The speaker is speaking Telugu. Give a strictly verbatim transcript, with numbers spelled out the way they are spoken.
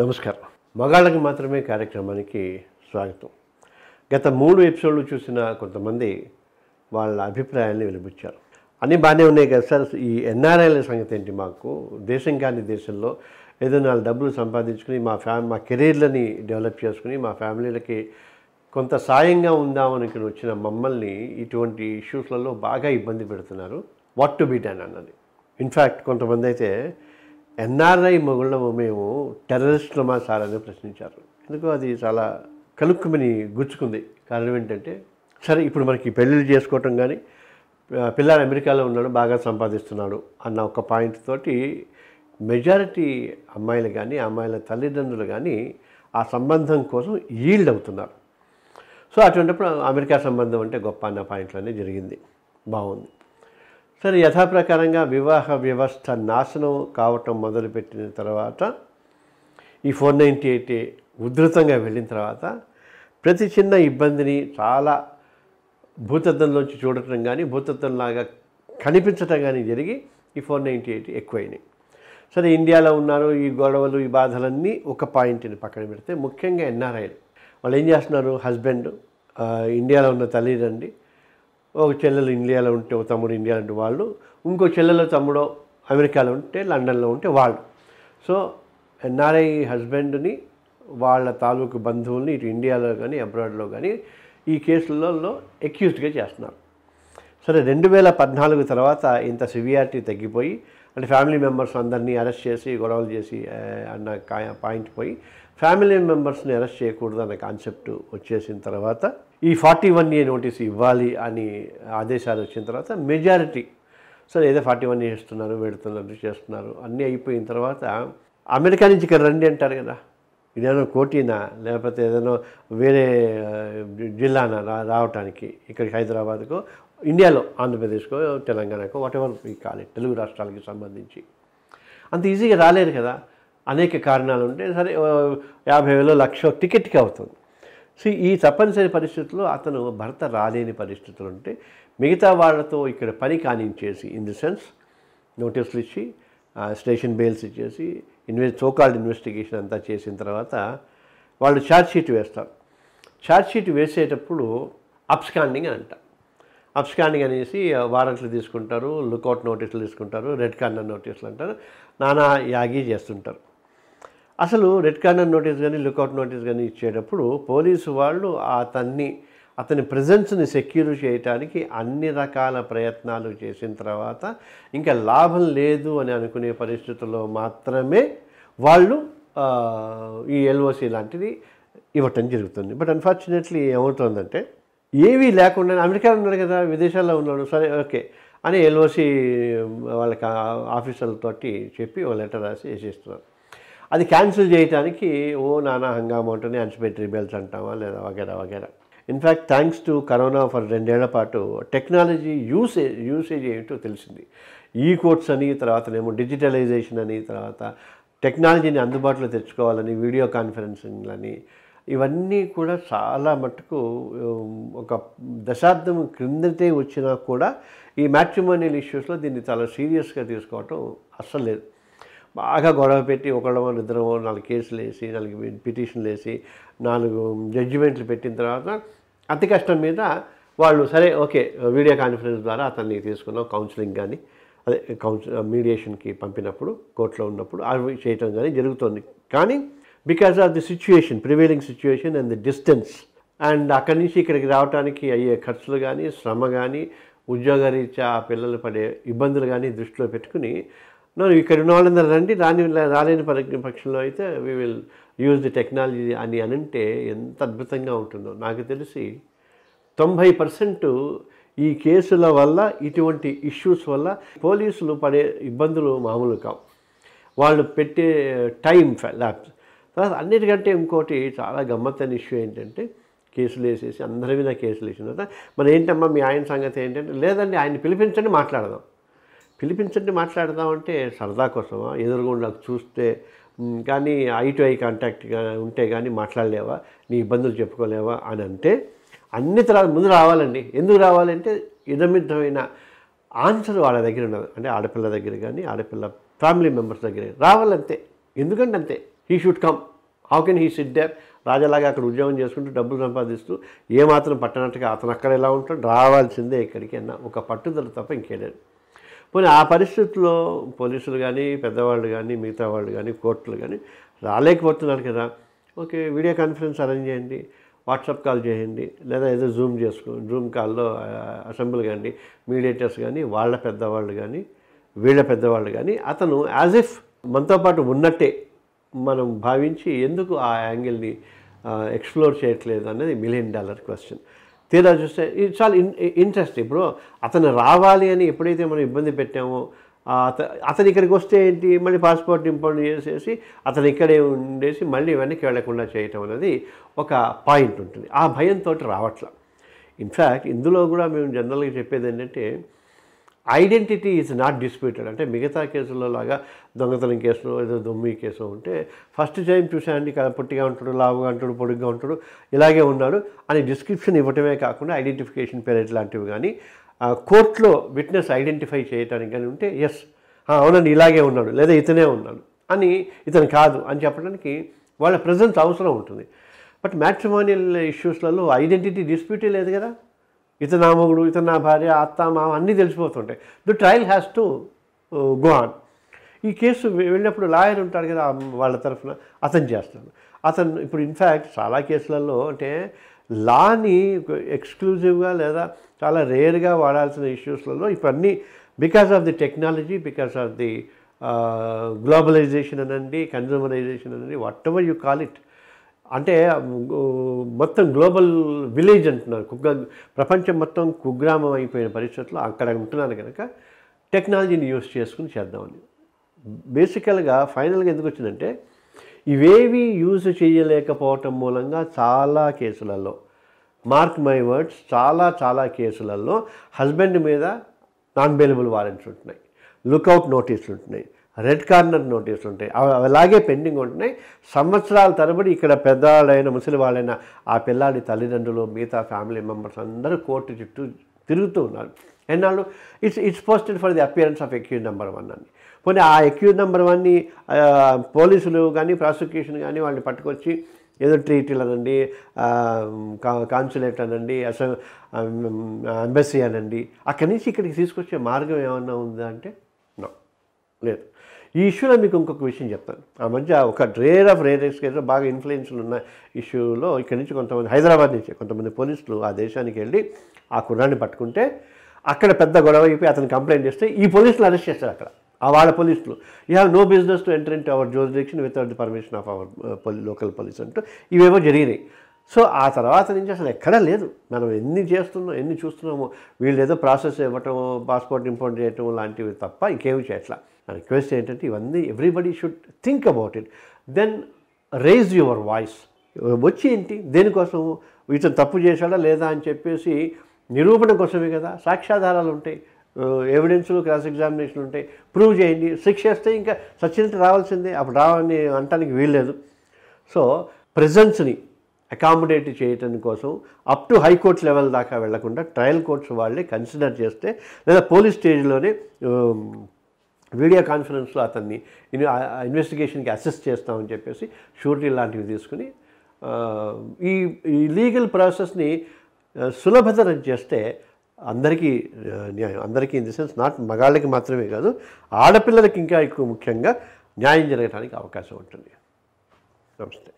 నమస్కారం. మగాళ్ళకి మాత్రమే కార్యక్రమానికి స్వాగతం. గత మూడు ఎపిసోడ్లు చూసిన కొంతమంది వాళ్ళ అభిప్రాయాన్ని వెలిబుచ్చారు. అన్నీ బాగానే ఉన్నాయి కదా సార్, ఈ ఎన్ఆర్ఐల సంగతి ఏంటి? మాకు దేశం కాని దేశంలో ఏదో నాలుగు డబ్బులు సంపాదించుకుని మా ఫ్యామి మా కెరీర్లని డెవలప్ చేసుకుని మా ఫ్యామిలీలకి కొంత సాయంగా ఉందామని వచ్చిన మమ్మల్ని ఇటువంటి ఇష్యూస్లలో బాగా ఇబ్బంది పెడుతున్నారు. వాట్ టు బీ డన్ అన్నది. ఇన్ఫ్యాక్ట్ కొంతమంది అయితే ఎన్ఆర్ఐ మొగుళ్ళము మేము టెర్రరిస్టులమా సార్ అని ప్రశ్నించారు. ఎందుకు అది చాలా కలుక్కుమని గుచ్చుకుంది. కారణం ఏంటంటే, సరే ఇప్పుడు మనకి పెళ్ళిళ్ళు చేసుకోవటం కానీ పిల్లలు అమెరికాలో ఉన్నాడు బాగా సంపాదిస్తున్నాడు అన్న ఒక పాయింట్ తోటి మెజారిటీ అమ్మాయిలు కానీ అమ్మాయిల తల్లిదండ్రులు కానీ ఆ సంబంధం కోసం ఈల్డ్ అవుతున్నారు. సో అటువంటిప్పుడు అమెరికా సంబంధం అంటే గొప్ప అన్న పాయింట్లోనే జరిగింది. బాగుంది. సరే, యథాప్రకారంగా వివాహ వ్యవస్థ నాశనం కావటం మొదలుపెట్టిన తర్వాత ఈ ఫోర్ నైంటీ ఎయిట్ ఉధృతంగా వెళ్ళిన తర్వాత ప్రతి చిన్న ఇబ్బందిని చాలా భూతత్వంలోంచి చూడటం కానీ భూతత్వంలాగా కనిపించటం కానీ జరిగి ఈ ఫోర్ నైంటీ ఎయిట్ ఎక్కువైనాయి. సరే, ఇండియాలో ఉన్నారు ఈ గొడవలు ఈ బాధలన్నీ ఒక పాయింట్ని పక్కన పెడితే, ముఖ్యంగా ఎన్ఆర్ఐలు వాళ్ళు ఏం చేస్తున్నారు, హస్బెండ్ ఇండియాలో ఉన్న తల్లిదండ్రి, ఒక చెల్లెలు ఇండియాలో ఉంటే ఒక తమ్ముడు ఇండియాలో ఉంటే వాళ్ళు, ఇంకో చెల్లెలో తమ్ముడో అమెరికాలో ఉంటే లండన్లో ఉంటే వాళ్ళు, సో ఎన్ఆర్ఐ హస్బెండ్ని వాళ్ళ తాలూకు బంధువుల్ని ఇటు ఇండియాలో కానీ అబ్రాడ్లో కానీ ఈ కేసులలో అక్యూజ్డ్గా చేస్తున్నారు. సరే, రెండు వేల పద్నాలుగు తర్వాత ఇంత సివియారిటీ తగ్గిపోయి, అంటే ఫ్యామిలీ మెంబర్స్ అందరినీ అరెస్ట్ చేసి గొడవలు చేసి అన్న పాయింట్ పోయి ఫ్యామిలీ మెంబర్స్ని అరెస్ట్ చేయకూడదు అన్న కాన్సెప్ట్ వచ్చేసిన తర్వాత, ఈ ఫార్టీ వన్ ఏ నోటీస్ ఇవ్వాలి అని ఆదేశాలు వచ్చిన తర్వాత మెజారిటీ, సరే ఏదో ఫార్టీ వన్ ఏ ఇస్తున్నారు పెడుతున్నారు చేస్తున్నారు అన్నీ అయిపోయిన తర్వాత అమెరికా నుంచి ఇక్కడ రండి అంటారు కదా, ఇదేదో కోటీనా లేకపోతే ఏదైనా వేరే జిల్లానా రావటానికి ఇక్కడికి హైదరాబాద్కో ఇండియాలో ఆంధ్రప్రదేశ్కో తెలంగాణకో వాటెవర్ ఈ కాలేజ్ తెలుగు రాష్ట్రాలకి సంబంధించి అంత ఈజీగా రాలేరు కదా, అనేక కారణాలు ఉంటే సరే యాభై వేలు లక్ష టికెట్కి అవుతుంది. సో ఈ తప్పనిసరి పరిస్థితుల్లో అతను భర్త రాలేని పరిస్థితులు ఉంటే మిగతా వాళ్ళతో ఇక్కడ పని కానించేసి, ఇన్ ది సెన్స్ నోటీసులు ఇచ్చి స్టేషన్ బెయిల్స్ ఇచ్చేసి ఇన్వె సోకాల్డ్ ఇన్వెస్టిగేషన్ అంతా చేసిన తర్వాత వాళ్ళు ఛార్జ్షీట్ వేస్తారు. ఛార్జ్షీట్ వేసేటప్పుడు అబ్స్కాండింగ్ అని అంటారు. అబ్స్కాండింగ్ అనేసి వారెంట్లు తీసుకుంటారు, లుకౌట్ నోటీసులు తీసుకుంటారు, రెడ్ కార్నర్ నోటీసులు అంటారు, నానా యాగి చేస్తుంటారు. అసలు రెడ్ కార్నర్ నోటీస్ కానీ లుకౌట్ నోటీస్ కానీ ఇచ్చేటప్పుడు పోలీసు వాళ్ళు అతన్ని అతని ప్రెజెన్స్ని సెక్యూర్ చేయడానికి అన్ని రకాల ప్రయత్నాలు చేసిన తర్వాత ఇంకా లాభం లేదు అని అనుకునే పరిస్థితుల్లో మాత్రమే వాళ్ళు ఈ ఎల్ఓసి లాంటిది ఇవ్వటం జరుగుతుంది. బట్ అన్ఫార్చునేట్లీ ఏమవుతుందంటే, ఏవీ లేకుండా అమెరికాలో ఉన్నాడు కదా విదేశాల్లో ఉన్నాడు సరే ఓకే అని ఎల్ఓసి వాళ్ళకి ఆఫీసర్లతోటి చెప్పి ఒక లెటర్ రాసి వేసేస్తున్నారు. అది క్యాన్సిల్ చేయడానికి ఓ నానా హంగామా ఉంటుంది, అన్సిపేటరీ బెల్స్ అంటామా లేదా వగేరా వగేరా. In fact thanks to corona for రెండేళ్ల పాటు టెక్నాలజీ యూసేజ్ యూసేజ్ ఏమిటో తెలిసింది. ఈ కోర్ట్స్ అని, తర్వాతనేమో డిజిటలైజేషన్ అని, తర్వాత టెక్నాలజీని అందుబాటులో తెచ్చుకోవాలని వీడియో కాన్ఫరెన్సింగ్లని, ఇవన్నీ కూడా చాలా మటుకు ఒక దశాబ్దం క్రిందటే వచ్చినా కూడా ఈ మ్యాట్రిమోనియల్ ఇష్యూస్లో దీన్ని చాలా సీరియస్గా తీసుకోవటం అస్సలు లేదు. బాగా గొడవ పెట్టి ఒకళ్ళమో ఇద్దరమో నాలుగు కేసులు వేసి నాలుగు పిటిషన్లు వేసి నాలుగు జడ్జిమెంట్లు పెట్టిన తర్వాత అతి కష్టం మీద వాళ్ళు సరే ఓకే వీడియో కాన్ఫరెన్స్ ద్వారా అతన్ని తీసుకున్నాం కౌన్సిలింగ్ కానీ అదే కౌన్స్ మీడియేషన్కి పంపినప్పుడు కోర్టులో ఉన్నప్పుడు అవి చేయటం కానీ జరుగుతుంది. కానీ because of the situation, prevailing situation and the distance and అక్కడి నుంచి ఇక్కడికి రావడానికి అయ్యే ఖర్చులు కానీ శ్రమ కానీ ఉద్యోగరీత్యా ఆ పిల్లలు పడే ఇబ్బందులు కానీ దృష్టిలో పెట్టుకుని ఇక్కడ ఉన్న వాళ్ళందరూ రండి, రాని రాలేని పరి పక్షంలో అయితే we will use the technology అని అనంటే ఎంత అద్భుతంగా ఉంటుందో. నాకు తెలిసి తొంభై పర్సెంట్ ఈ కేసుల వల్ల ఇటువంటి ఇష్యూస్ వల్ల పోలీసులు పడే ఇబ్బందులు మామూలు కావు, వాళ్ళు పెట్టే టైం ల్యాబ్స్. తర్వాత అన్నిటికంటే ఇంకోటి చాలా గమ్మత్తైన ఇష్యూ ఏంటంటే, కేసులు వేసేసి అందరి మీద కేసులు వేసిన తర్వాత మరి ఏంటమ్మా మీ ఆయన సంగతి ఏంటంటే, లేదండి ఆయన పిలిపించండి మాట్లాడదాం. పిలిపించండి మాట్లాడదామంటే సరదా కోసమా, ఎదురుగుండా చూస్తే కానీ ఐ టు ఐ కాంటాక్ట్గా ఉంటే కానీ మాట్లాడలేవా, నీ ఇబ్బందులు చెప్పుకోలేవా అని అంటే అన్ని తర్వాత ముందు రావాలండి. ఎందుకు రావాలంటే ఇదమిద్దమైన ఆన్సర్ వాళ్ళ దగ్గర ఉండదు, అంటే ఆడపిల్ల దగ్గర కానీ ఆడపిల్ల ఫ్యామిలీ మెంబర్స్ దగ్గర రావాలంతే. ఎందుకంటే అంతే he should come. How can he sit there? రాజాలాగా అక్కడ ఉద్యోగం చేసుకుంటూ డబ్బులు సంపాదిస్తూ ఏమాత్రం పట్టనట్టుగా అతను అక్కడ ఎలా ఉంటాడు? రావాల్సిందే ఎక్కడికైనా, ఒక పట్టుదల తప్ప ఇంకేలేదు. పోనీ ఆ పరిస్థితుల్లో పోలీసులు కానీ పెద్దవాళ్ళు కానీ మిగతా వాళ్ళు కానీ కోర్టులు కానీ రాలేకపోతున్నారు కదా, ఓకే వీడియో కాన్ఫరెన్స్ అరేంజ్ చేయండి, వాట్సాప్ కాల్ చేయండి, లేదా ఏదో జూమ్ చేసుకో, జూమ్ కాల్లో అసెంబ్లీ కానీ మీడియేటర్స్ కానీ వాళ్ళ పెద్దవాళ్ళు కానీ వీళ్ళ పెద్దవాళ్ళు కానీ అతను యాజ్ ఇఫ్ మనతో పాటు ఉన్నట్టే మనం భావించి ఎందుకు ఆ యాంగిల్ని ఎక్స్ప్లోర్ చేయట్లేదు అనేది మిలియన్ డాలర్ క్వశ్చన్. తీరా చూస్తే ఇట్స్ ఆల్ ఇన్ ఇంట్రెస్ట్ ఇప్పుడు అతను రావాలి అని ఎప్పుడైతే మనం ఇబ్బంది పెట్టామో, అతను ఇక్కడికి వస్తే ఏంటి మళ్ళీ పాస్పోర్ట్ ఇంపోర్ట్ చేసేసి అతను ఇక్కడే ఉండేసి మళ్ళీ వెనక్కి వెళ్లకుండా చేయటం అనేది ఒక పాయింట్ ఉంటుంది. ఆ భయంతో రావట్లా. ఇన్ఫ్యాక్ట్ ఇందులో కూడా మేము జనరల్గా చెప్పేది ఏంటంటే ఐడెంటిటీ ఈజ్ నాట్ డిస్ప్యూటెడ్. అంటే మిగతా కేసుల్లో లాగా దొంగతనం కేసులో ఏదో దొమ్మి కేసు ఉంటే ఫస్ట్ టైం చూసానండి పొట్టిగా ఉంటాడు, లావుగా ఉంటాడు, పొడుగ్గా ఉంటాడు, ఇలాగే ఉన్నాడు అని డిస్క్రిప్షన్ ఇవ్వటమే కాకుండా ఐడెంటిఫికేషన్ పేరెట్ లాంటివి కానీ కోర్టులో విట్నెస్ ఐడెంటిఫై చేయడానికి కానీ ఉంటే ఎస్ అవునండి ఇలాగే ఉన్నాడు లేదా ఇతనే ఉన్నాడు అని, ఇతను కాదు అని చెప్పడానికి వాళ్ళ ప్రజెన్స్ అవసరం ఉంటుంది. బట్ మ్యాట్రిమోనియల్ ఇష్యూస్లలో ఐడెంటిటీ డిస్ప్యూటే లేదు కదా, ఇతను నా మొగుడు, ఇతను నా భార్య, అత్త మామ అన్నీ తెలిసిపోతుంటాయి. The trial has to go on. ఈ కేసు వెళ్ళినప్పుడు లాయర్ ఉంటాడు కదా వాళ్ళ తరఫున, అతను చేస్తాడు. అతను ఇప్పుడు ఇన్ఫ్యాక్ట్ చాలా కేసులలో అంటే లాని ఎక్స్క్లూజివ్గా లేదా చాలా రేర్గా వాడాల్సిన ఇష్యూస్లలో ఇవన్నీ because of the technology, because of the globalization అనండి, కన్జ్యూమరైజేషన్ అనండి, whatever you call it, అంటే మొత్తం గ్లోబల్ విలేజ్ అంటున్నారు, కుగ్గా ప్రపంచం మొత్తం కుగ్రామం అయిపోయిన పరిస్థితుల్లో అక్కడ ఉంటున్నాను కనుక టెక్నాలజీని యూస్ చేసుకుని చేద్దామని. బేసికల్గా ఫైనల్గా ఎందుకు వచ్చిందంటే ఇవేవి యూజ్ చేయలేకపోవటం మూలంగా చాలా కేసులలో, మార్క్ మై వర్డ్స్, చాలా చాలా కేసులలో హస్బెండ్ మీద నాన్ బెయిలబుల్ వారెంట్స్ ఉంటున్నాయి, లుకౌట్ నోటీసులు ఉంటున్నాయి, రెడ్ కార్నర్ నోటీసులు ఉంటాయి, అవి అలాగే పెండింగ్ ఉంటున్నాయి సంవత్సరాల తరబడి. ఇక్కడ పెద్దవాళ్ళైన ముసలి వాళ్ళైన ఆ పిల్లాడి తల్లిదండ్రులు మిగతా ఫ్యామిలీ మెంబర్స్ అందరూ కోర్టు చుట్టూ తిరుగుతూ ఉన్నారు. అండ్ వాళ్ళు it's it's posted for the appearance of accused number one అని. పోనీ ఆ ఎక్యూజ్ నెంబర్ వన్ని పోలీసులు కానీ ప్రాసిక్యూషన్ కానీ వాళ్ళని పట్టుకొచ్చి ఏదో ట్రీటీలు అనండి, కాన్సులేట్ అనండి, అసలు ఎంబసీ అనండి, అక్కడి నుంచి ఇక్కడికి తీసుకొచ్చే మార్గం ఏమన్నా ఉందా అంటే నో, లేదు. ఈ ఇష్యూలో మీకు ఇంకొక విషయం చెప్తాను. ఆ మధ్య ఒక రేర్ ఆఫ్ రేర్ ఎక్స్కేజ్లో బాగా ఇన్ఫ్లుయెన్స్లు ఉన్న ఇష్యూలో ఇక్కడి నుంచి కొంతమంది, హైదరాబాద్ నుంచి కొంతమంది పోలీసులు ఆ దేశానికి వెళ్ళి ఆ కుర్రాన్ని పట్టుకుంటే అక్కడ పెద్ద గొడవ అయిపోయి అతను కంప్లైంట్ చేస్తే ఈ పోలీసులు అరెస్ట్ చేస్తారు. అక్కడ ఆ వాళ్ళ పోలీసులు you have no business to enter in to our jurisdiction without the permission of our local police అంటూ ఇవేమో జరిగినాయి. సో ఆ తర్వాత నుంచి అసలు ఎక్కడా లేదు. మనం ఎన్ని చేస్తున్నాం, ఎన్ని చూస్తున్నామో వీళ్ళు ఏదో ప్రాసెస్ ఇవ్వటం, పాస్పోర్ట్ ఇంపోర్ట్ చేయటం లాంటివి తప్ప ఇంకేమి చేయట్లా. రిక్వెస్ట్ ఏంటంటే ఇవన్నీ everybody should think about it, then raise your voice. వచ్చి ఏంటి దేనికోసం ఇతను తప్పు చేశాడా లేదా అని చెప్పేసి నిరూపణ కోసమే కదా, సాక్ష్యాధారాలు ఉంటాయి, ఎవిడెన్స్లు, క్రాస్ ఎగ్జామినేషన్లు ఉంటాయి, ప్రూవ్ చేయండి, శిక్ష చేస్తే ఇంకా సచ్చినట్టు రావాల్సిందే, అప్పుడు రావని అనటానికి వీల్లేదు. సో ప్రెజెన్స్ని అకామిడేట్ చేయటం కోసం అప్ టు హైకోర్టు లెవెల్ దాకా వెళ్లకుండా ట్రయల్ కోర్ట్స్ వాళ్ళే కన్సిడర్ చేస్తే, లేదా పోలీస్ స్టేజ్లోనే వీడియో కాన్ఫరెన్స్లో అతన్ని ఇన్వెస్టిగేషన్కి అసిస్ట్ చేస్తామని చెప్పేసి షూరిటీ లాంటివి తీసుకుని ఈ ఈ లీగల్ ప్రాసెస్ని సులభతరం చేస్తే అందరికీ న్యాయం, అందరికీ ఇన్ ది సెన్స్ నాట్ మగాళ్ళకి మాత్రమే కాదు, ఆడపిల్లలకి ఇంకా ఎక్కువ ముఖ్యంగా న్యాయం జరగడానికి అవకాశం ఉంటుంది. నమస్తే.